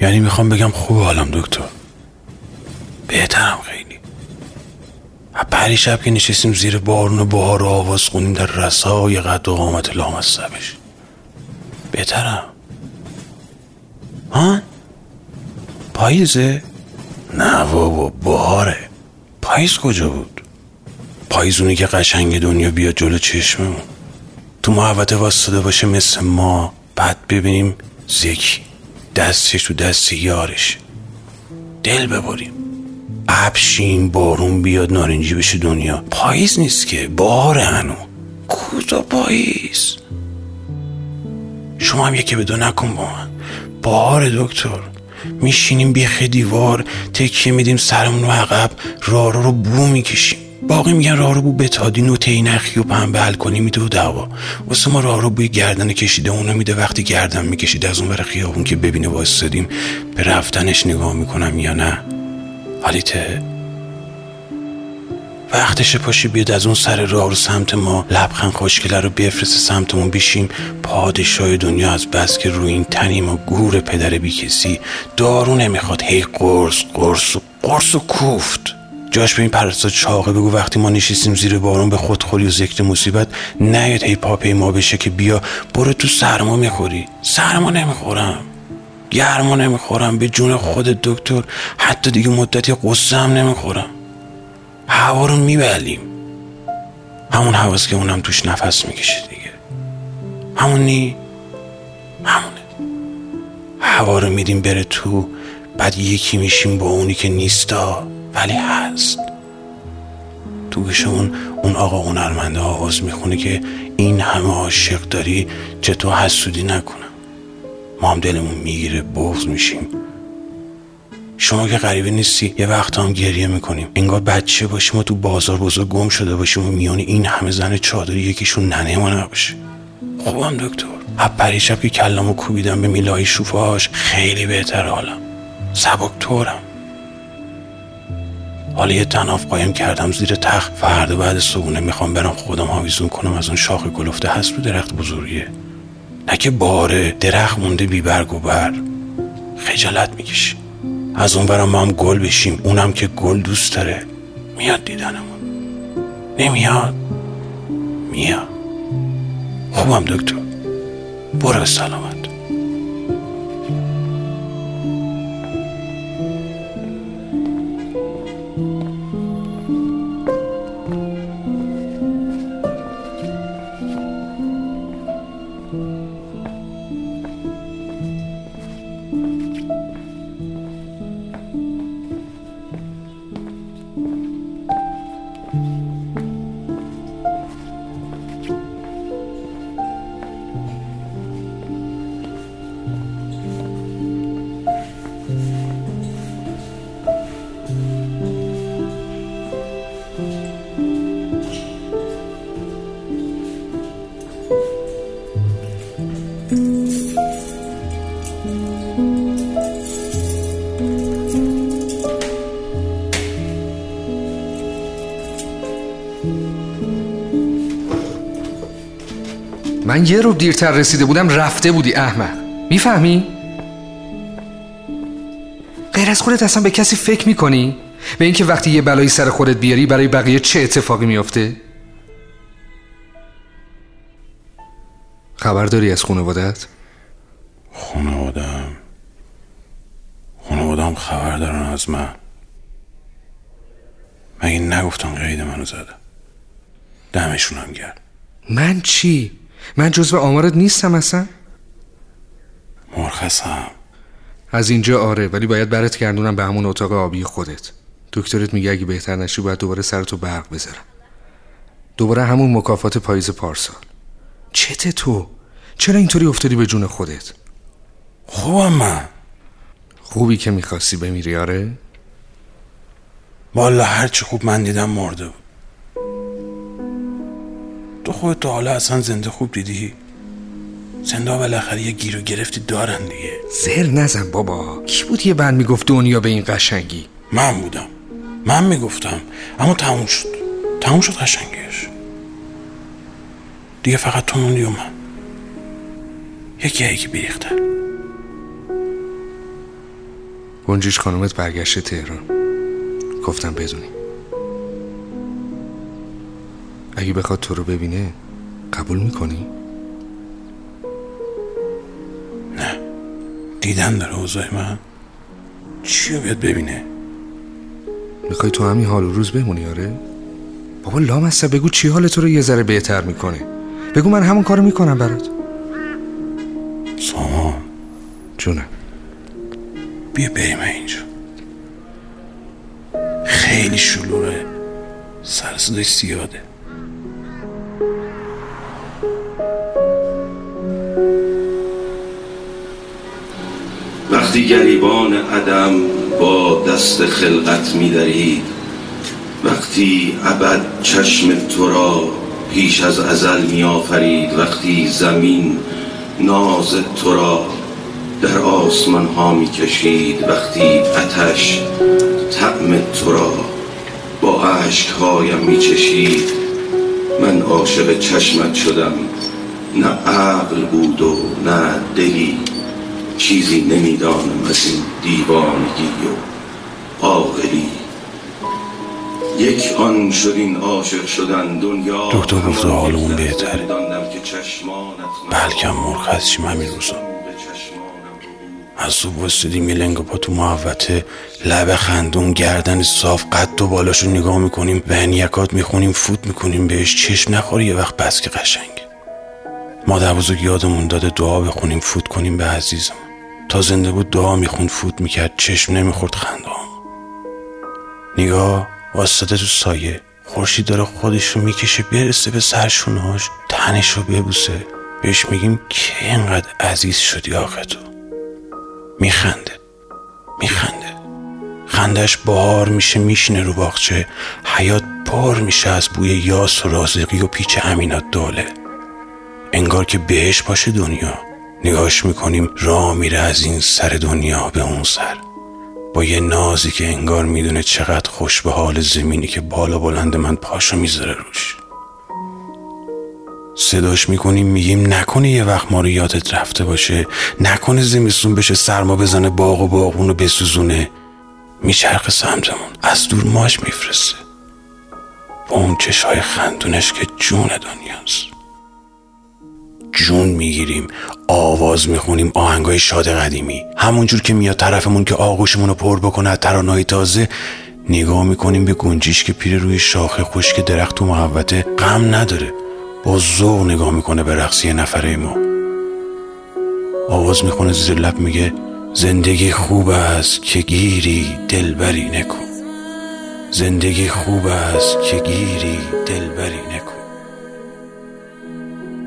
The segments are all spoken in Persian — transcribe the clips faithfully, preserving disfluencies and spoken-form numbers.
یعنی میخوام بگم خوب حالم دکتر، بهترم خیلی. پری شب که نشستیم زیر بارون و بهار آواز خونیم در رسای قد و قامت لامصبش، بهترم. ها؟ پاییزه؟ نه بابا، بهاره. پاییز کجا بود؟ پاییز اونی که قشنگ دنیا بیاد جلو چشممون، تو محوطه واسطه باشه مثل ما، بعد ببینیم زکی دستش تو دست یارش، دل ببریم، ابشین بارون بیاد نارنجی بشه دنیا. پاییز نیست که، بهاره. هنو کجا پاییز؟ شما هم یکی بدو نکن با من. بهاره دکتر، میشینیم بیخ دیوار، تکیه میدیم سرمون رو عقب، رارو رو بو میکشیم. باقی میگن رارو بو بتادین و تینخی و پنبه الکلی میده و دوا. واسه ما رارو بوی گردن کشیده اونو میده. وقتی گردن میکشید از اون ور خیابون که ببینه وایسادیم به رفتنش نگاه میکنم یا نه. حالیته وقتش پاشی بیاد از اون سر راه رو سمت ما، لبخند خوشگله رو بفرسته سمتمون، بشیم پادشاه دنیا از بس که روی این تنیم و گور پدر بی کسی. دارو نمیخواد، هی قرص قرص و قرص و کوفت. جاش به این پرستار چاقه بگو وقتی ما نشستیم زیر بارون به خودخوری و ذکر مصیبت نیاد هی پاپی ما بشه که بیا برو تو سرما میخوری. سرما نمیخورم، گرما نمیخورم، به جون خودت دکتر. حتی دیگه مدتی قصه هم نمیخورم. هوا رو میبلیم، همون هواست که اونم توش نفس میکشه دیگه، همونی همونه. هوا رو میدیم بره تو، بعد یکی میشیم با اونی که نیستا ولی هست. تو گوشمون اون آقا هنرمنده آواز میخونه که این همه عاشق داری چطور حسودی نکنم. ما هم دلمون میگیره، بغض میشیم. شما که غریبه نیستی، یه وقت هم گریه میکنیم، انگار بچه باشیم و تو بازار بزرگ گم شده باشیم و میان این همه زن چادری یکیشون ننه ما نباشه. خوبم دکتر، پری شب که کلمو کوبیدم به میلای شوفاش خیلی بهتر حالم، سبکترم. حالا یه تناف قایم کردم زیر تخت. فردا بعد صبحونه میخوام برم خودم آویزون کنم از اون شاخ گلفته هست رو درخت بزرگیه، نه که باره درخت مونده بی برگ و بر. خجالت میکشی. از اون برم ما هم گل بشیم، اونم که گل دوست داره میاد دیدنمون. نمیاد؟ میاد. خوبم دکتر، برو سلامت. من یه رو دیرتر رسیده بودم رفته بودی احمق، میفهمی؟ غیر از خودت اصلا به کسی فکر میکنی؟ به اینکه وقتی یه بلایی سر خودت بیاری برای بقیه چه اتفاقی میفته؟ خبر داری از خانواده‌ات؟ خانواده‌ام خانواده‌ام خبر دارن از من؟ مگه نگفتم قید منو زده؟ دمشونم گرد. من چی؟ من جزو آمارت نیستم اصلا؟ مرخصم از اینجا. آره، ولی باید برات گردونم به همون اتاق آبی خودت. دکترت میگه اگه بهتر نشی باید دوباره سرتو برق بذارم، دوباره همون مکافات پاییز پارسال. چته تو؟ چرا اینطوری افتادی به جون خودت؟ خوبم من. خوبی که میخواستی بمیری؟ آره والا هرچی خوب من دیدم مرده بود. تو خودت تا حالا اصلا زنده خوب دیدی؟ زنده ها بالاخره یه گیر و گرفتی دارن دیگه. زر نزن بابا. کی بود یه بند میگفت دنیا به این قشنگی؟ من بودم، من میگفتم، اما تموم شد، تموم شد قشنگیش دیگه. فقط تو موندی و من، یکی هایی که بیریختن. گنجیش خانومت برگشته تهران. گفتم بدونی اگه بخواد تو رو ببینه قبول میکنی؟ نه. دیدن داره اوضاع من. چی رو بیاد ببینه؟ میخوای تو همین حال و روز بمونی؟ آره بابا لامصب بگو چی حال تو رو یه ذره بهتر میکنه. بگو من همون کارو میکنم برات. سامان جونم بیا بریم اینجا، خیلی شلوغه، سر صدای زیاده. وقتی گریبان عدم با دست خلقت می‌درید، وقتی ابد چشم تو را پیش از ازل می‌آفرید، وقتی زمین ناز تو را در آسمان ها می کشید، وقتی آتش طعم تو را با عشق هایم می چشید، من عاشق چشمت شدم. نه عقل بود و نه دلی، چیزی نمیدانم از این دیوانگی و عاقلی. یک آن شدین عاشق شدن دنیا. دکتر گفت حالمون بهتره، بلکه مرخص شیم همین روزا. از صبح وستدیم یه لنگ پا تو محوطه، لب خندون، گردن صاف، قد و بالاشو نگاه میکنیم و هنیکات میخونیم، فوت میکنیم بهش. چشم نخوری یه وقت بس که قشنگ. مادر بزرگ یادمون داده دعا بخونیم فوت کنیم به عزیزم. تا زنده بود دعا میخون فوت میکرد، چشم نمیخورد خنده. نگاه واسطه تو سایه، خورشید داره خودش رو میکشه برسه به سرشونهاش، تنش رو ببوسه. بهش میگیم که اینقدر عزیز شدی آخه تو. میخنده میخنده خندش بهار میشه، میشینه رو باغچه. حیات بار میشه از بوی یاس و رازقی و پیچ امینات دوله. انگار که بهش باشه دنیا. نگاش میکنیم راه میره از این سر دنیا به اون سر، با یه نازی که انگار میدونه چقدر خوش به حال زمینی که بالا بلند من پاشو میذاره روش. صداش میکنیم میگیم نکنه یه وقت ما رو یادت رفته باشه، نکنه زمستون بشه سرما بزنه باغ و باغون رو بسوزونه. میچرخه سمتمون، از دور ماش میفرسته با اون چشای خندونش که جون دنیاست. جون میگیریم، آواز میخونیم آهنگای شاد قدیمی، همونجور که میاد طرفمون که آغوشمون رو پر بکنه ترانه‌های تازه. نگاه میکنیم به گنجیش که پیره روی شاخه خشک درخت تو محوطه، غم نداره، با ذوق نگاه میکنه به رقص یه نفره ما. آواز میخونه زیر لب میگه زندگی خوب است که گیری دلبری نکن، زندگی خوب است که گیری دلبری نکن،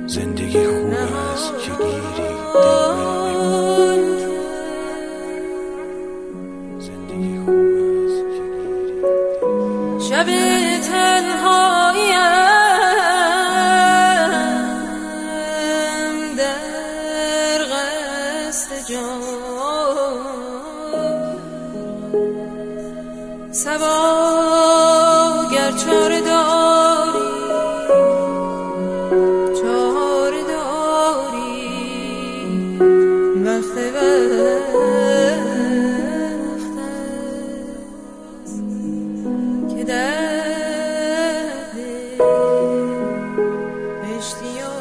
زندگی خوب است که گیری دلبری نکن. زندگی خوب است که گیری دلبری نکن. شب تنهاییم سبا، گر چاره داری چاره داری وقت وقت که در اشتیاق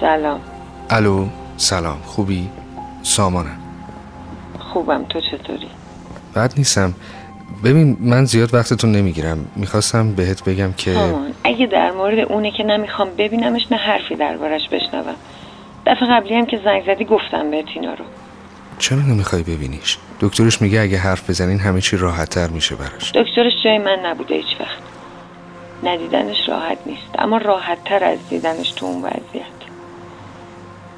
سلام. الو سلام، خوبی؟ سامانم. خوبم، تو چطوری؟ بد نیستم. ببین من زیاد وقتتون نمیگیرم، میخواستم بهت بگم که سامان اگه در مورد اونه که نمیخوام ببینمش، نه حرفی دربارش بشنوم. دفعه قبلی هم که زنگ زدی گفتم به تینا رو. چرا نمیخوای ببینیش؟ دکترش میگه اگه حرف بزنین همه چی راحت‌تر میشه براش. دکترش جای من نبوده هیچ وقت. ندیدنش راحت نیست، اما راحت‌تر از دیدنش تو اون وضعیت.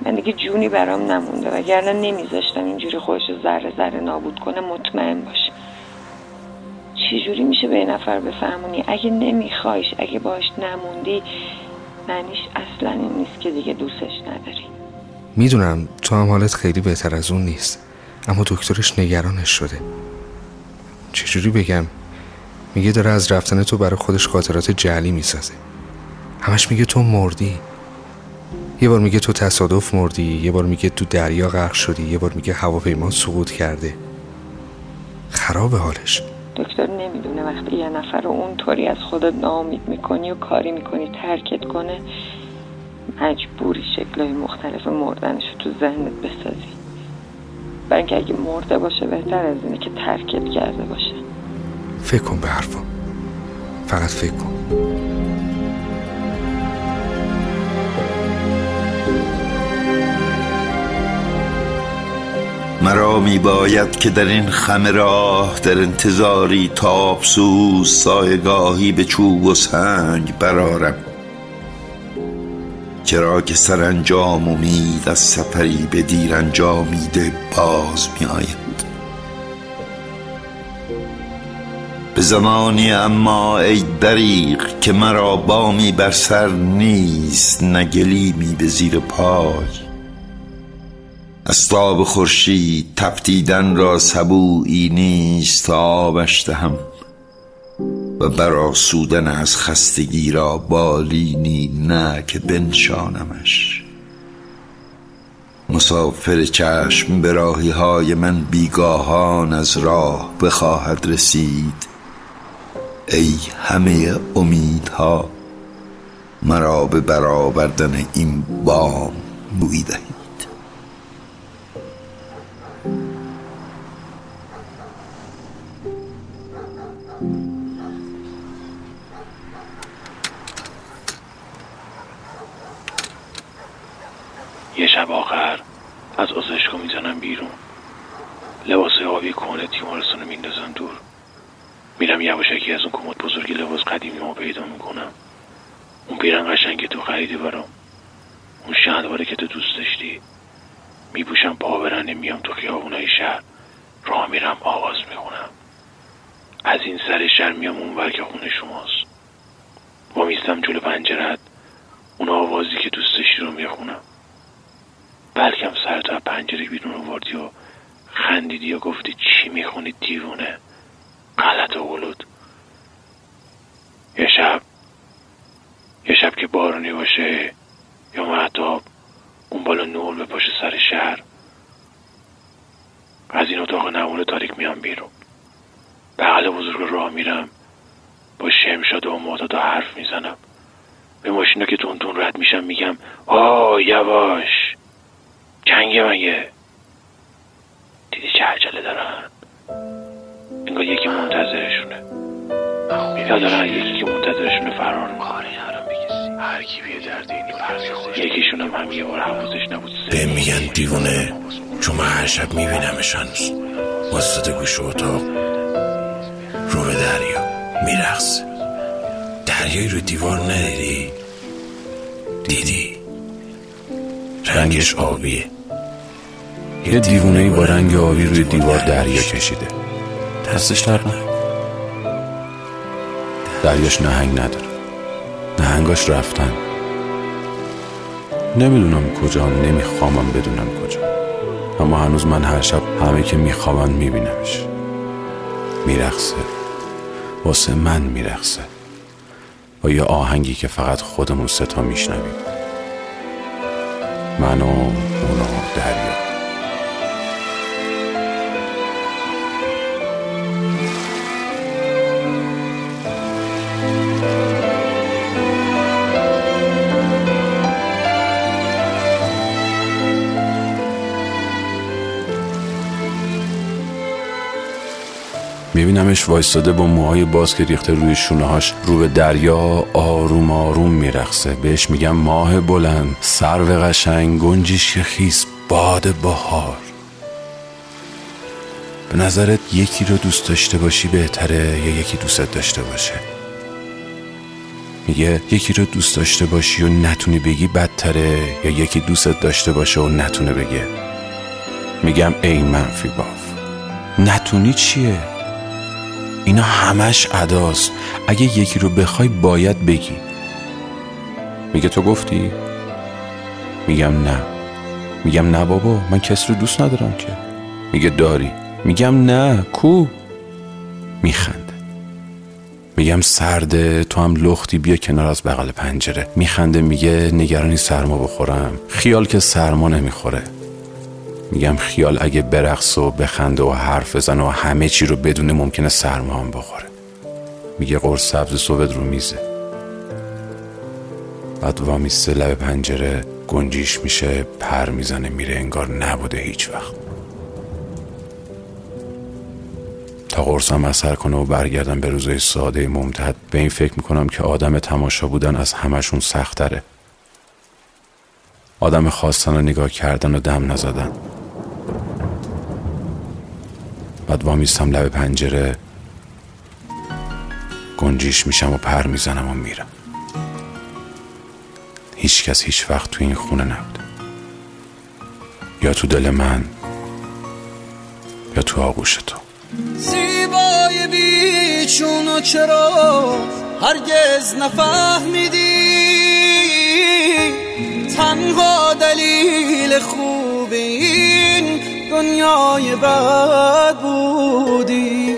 من دیگه جونی برام نمونده، وگرنه نمیذاشتم اینجوری خودش رو ذره ذره نابود کنه. مطمئن باش. چی جوری میشه به نفر بفهمونی اگه نمیخوایش، اگه باش نموندی، معنیش اصلا این نیست که دیگه دوستش نداری. میدونم تو هم حالت خیلی بهتر از اون نیست، اما دکترش نگرانش شده. چی جوری بگم؟ میگه داره از رفتن تو برای خودش خاطرات جعلی میسازه. همش میگه تو مردی. یه بار میگه تو تصادف مردی، یه بار میگه تو دریا غرق شدی، یه بار میگه هواپیما سقوط کرده. خرابه حالش. دکتر نمیدونه وقتی یه نفر رو اونطوری از خودت ناامید میکنی و کاری میکنی ترکت کنه، مجبوری شکلهای مختلف مردنش رو تو ذهنت بسازی، برای اینکه اگه مرده باشه بهتر از اینه که ترکت کرده باشه. فکر کن به حرفم، فقط فکر کن. مرا می باید که در این خم راه، در انتظاری تابسوز سایگاهی به چوب و سنگ برارم، چرا که سرانجام امید از سفری به دیر انجامیده باز می آید. به زمانی اما ای دریغ که مرا بامی بر سر نیست، نگلیمی به زیر پای. از تاب خورشید تپیدن را سبویی نیست، آبش دهم و برآسودن از خستگی را بالینی نه که بنشانمش. مسافر چشم به راهی های من بیگاهان از راه بخواهد رسید، ای همه امیدها مرا به برآوردن این بام بویده. یه شب آخر از آزشگاه میزنم بیرون، لباسه آبی کهنه تیمارستانو میندازم دور، میرم یواشکی از اون کمد بزرگی لباس قدیمی ما پیدا میکنم. اون پیرن قشنگ که تو خریدی برام، اون شلواره که تو دوست داشتی، میپوشم پابرنه، میام تو خیابونای شهر، راه میرم آواز میخونم. از این سر شهر میام اونور که خونه شماست، با میستم جلو پنجره‌ات، اون آوازی که دوست داشتی رو میخونم. بلکم سرتو از پنجره بیرون آوردی و خندیدی و گفتی چی میخونی دیوونه، غلط و ولود. یه شب یه شب که بارونی باشه یا مهتاب، اون بالا نور به پشت سر شهر، از این اتاق نمونه تاریک میام بیرون، بغل بزرگ راه میرم، با شمشاد و معتادا حرف میزنم، به ماشینا که تون تون رد میشم میگم آه یواش، جنگه منگه، دیدی چه عجله دارن، انگار یکی منتظرشونه، یا دارن یکی که منتظرشونه فرار میکنه. یکیشون هم هم یه بار حواسش نبود به میگن دیوونه، چون من هر شب میبینمش، هنوز واسطه گوشه اتاق رو به دریا میرقصه. دریای رو دیوار ندیدی؟ دیدی رنگش آبیه، یه دیوونه‌ای با رنگ آبی روی دیوار دریا کشیده، دستش نرم، دریاش نهنگ نداره، نهنگاش رفتن، نمیدونم کجا، نمیخوامم بدونم کجا، اما هنوز من هر شب همه که میخوابن میبینمش، میرقصه، واسه من میرقصه، با یه آهنگی که فقط خودمون سه تا میشنویم، من و اون و دریا. میبینمش وایستاده با موهای باز که ریخته روی شونه‌هاش رو به دریا آروم آروم میرقصه. بهش میگم ماه بلند، سرو قشنگ، گنجیش که خیس، باد بهار. به نظرت یکی رو دوست داشته باشی بهتره یا یکی دوستت داشته باشه؟ میگه یکی رو دوست داشته باشی و نتونی بگی بدتره یا یکی دوستت داشته باشه و نتونه بگه؟ میگم ای منفی باف، نتونی چیه؟ اینا همش اداست، اگه یکی رو بخوای باید بگی. میگه تو گفتی؟ میگم نه. میگم نه بابا، من کسی رو دوست ندارم که. میگه داری. میگم نه، کو؟ میخنده. میگم سرده، تو هم لختی، بیا کنار از بغل پنجره. میخنده، میگه نگرانی سرما بخورم؟ خیال که سرما نمیخوره. میگم خیال اگه برقص و بخنده و حرف بزنه و همه چی رو بدونه ممکنه سرما هم بخوره. میگه قرص سبز صبحت رو میزه. بعد وامیسته لب پنجره، گنجیش میشه، پر میزنه میره، انگار نبوده هیچ وقت. تا قرصم اثر کنه و برگردم به روزای ساده ممتد، به این فکر میکنم که آدم تماشا بودن از همشون سخت تره. آدم خواستن و نگاه کردن و دم نزدن. بعد وامیستم لب پنجره، گنجیش میشم و پر میزنم و میرم. هیچ کس هیچ وقت تو این خونه نبوده، یا تو دل من یا تو آغوش تو. زیبای بیچونو چرا هرگز نفهمیدی؟ تنها دلیل خوب این دنیای بد بودی،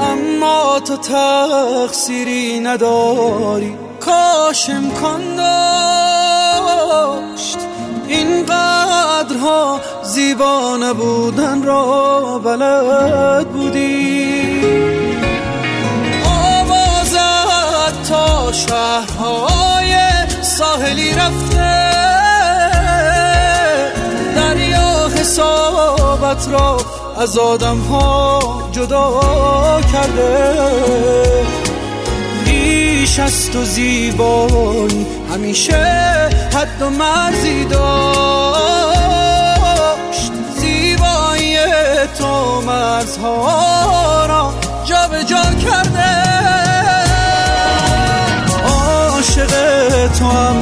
اما تو تقصیری نداری. کاش امکان داشت اینقدرها زیبا نبودن را بلد بودی. آوازت تا شهرهای ساحلی رفته، دریا حسابت را از آدم‌ها جدا کرده. بیش از تو زیبایی همیشه حد و مرزی داشت، زیبایی تو مرزها را جا به جا کرده. عاشق تو هم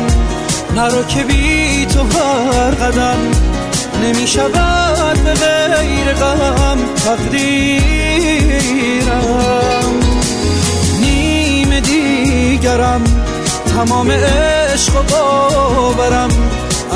نرو که بی تو هر قدم نمی شود به غیر غم تقدیرم. نیمه دیگرم، تمام عشق و باورم،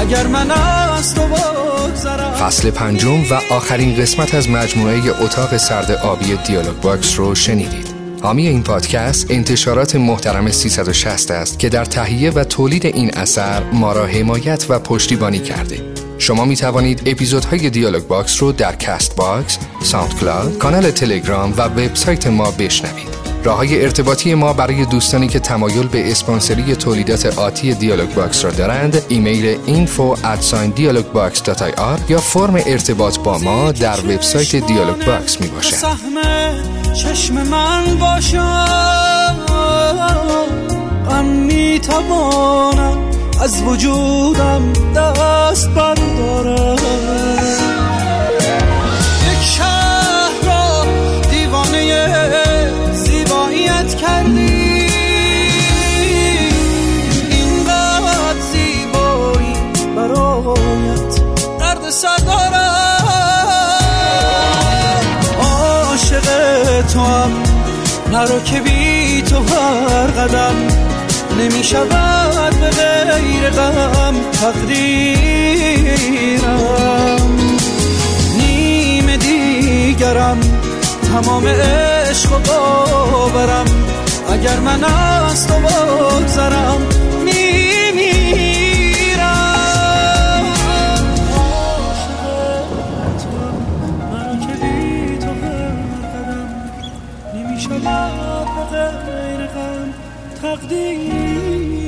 اگر من از تو بگذرم. فصل پنجم و آخرین قسمت از مجموعه اتاق سرد آبی دیالوگ باکس رو شنیدید. حامی این پادکست انتشارات محترم سیصد و شصت است که در تهیه و تولید این اثر ما را حمایت و پشتیبانی کرده. شما می توانید اپیزودهای دیالوگ باکس رو در کست باکس، ساوند کلاود، کانال تلگرام و وبسایت ما بشنوید. راه‌های ارتباطی ما برای دوستانی که تمایل به اسپانسری تولیدات آتی دیالوگ باکس را دارند، ایمیل اینفو ات دیالوگ باکس دات آی آر یا فرم ارتباط با ما در وبسایت دیالوگ باکس می باشد. سهم چشم من باشم، غم می توانم از وجودم دست بردارم. یک شهر را دیوانه کردی، اینقدر زیبایی برایت درد سر دارم. عاشق تو هم نرو که بی تو هر قدم نمی شود به غیر غم تقدیرم. نیم دیگرم، تمام عشق و باورم، اگر من از تو بگذرم میمیرم. عاشقت من که بی تو هرقدم نمیشود به غیر غم تقدیرم.